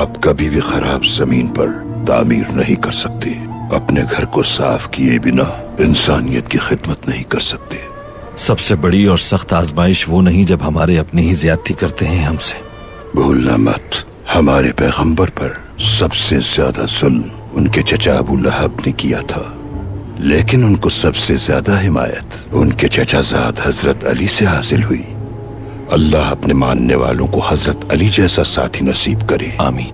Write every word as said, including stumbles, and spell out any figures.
آپ کبھی بھی خراب زمین پر تعمیر نہیں کر سکتے، اپنے گھر کو صاف کیے بنا انسانیت کی خدمت نہیں کر سکتے۔ سب سے بڑی اور سخت آزمائش وہ نہیں جب ہمارے اپنے ہی زیادتی کرتے ہیں ہم سے۔ بھولنا مت، ہمارے پیغمبر پر سب سے زیادہ ظلم ان کے چچا ابو لہب نے کیا تھا، لیکن ان کو سب سے زیادہ حمایت ان کے چچا زاد حضرت علی سے حاصل ہوئی۔ اللہ اپنے ماننے والوں کو حضرت علی جیسا ساتھی نصیب کرے، آمین۔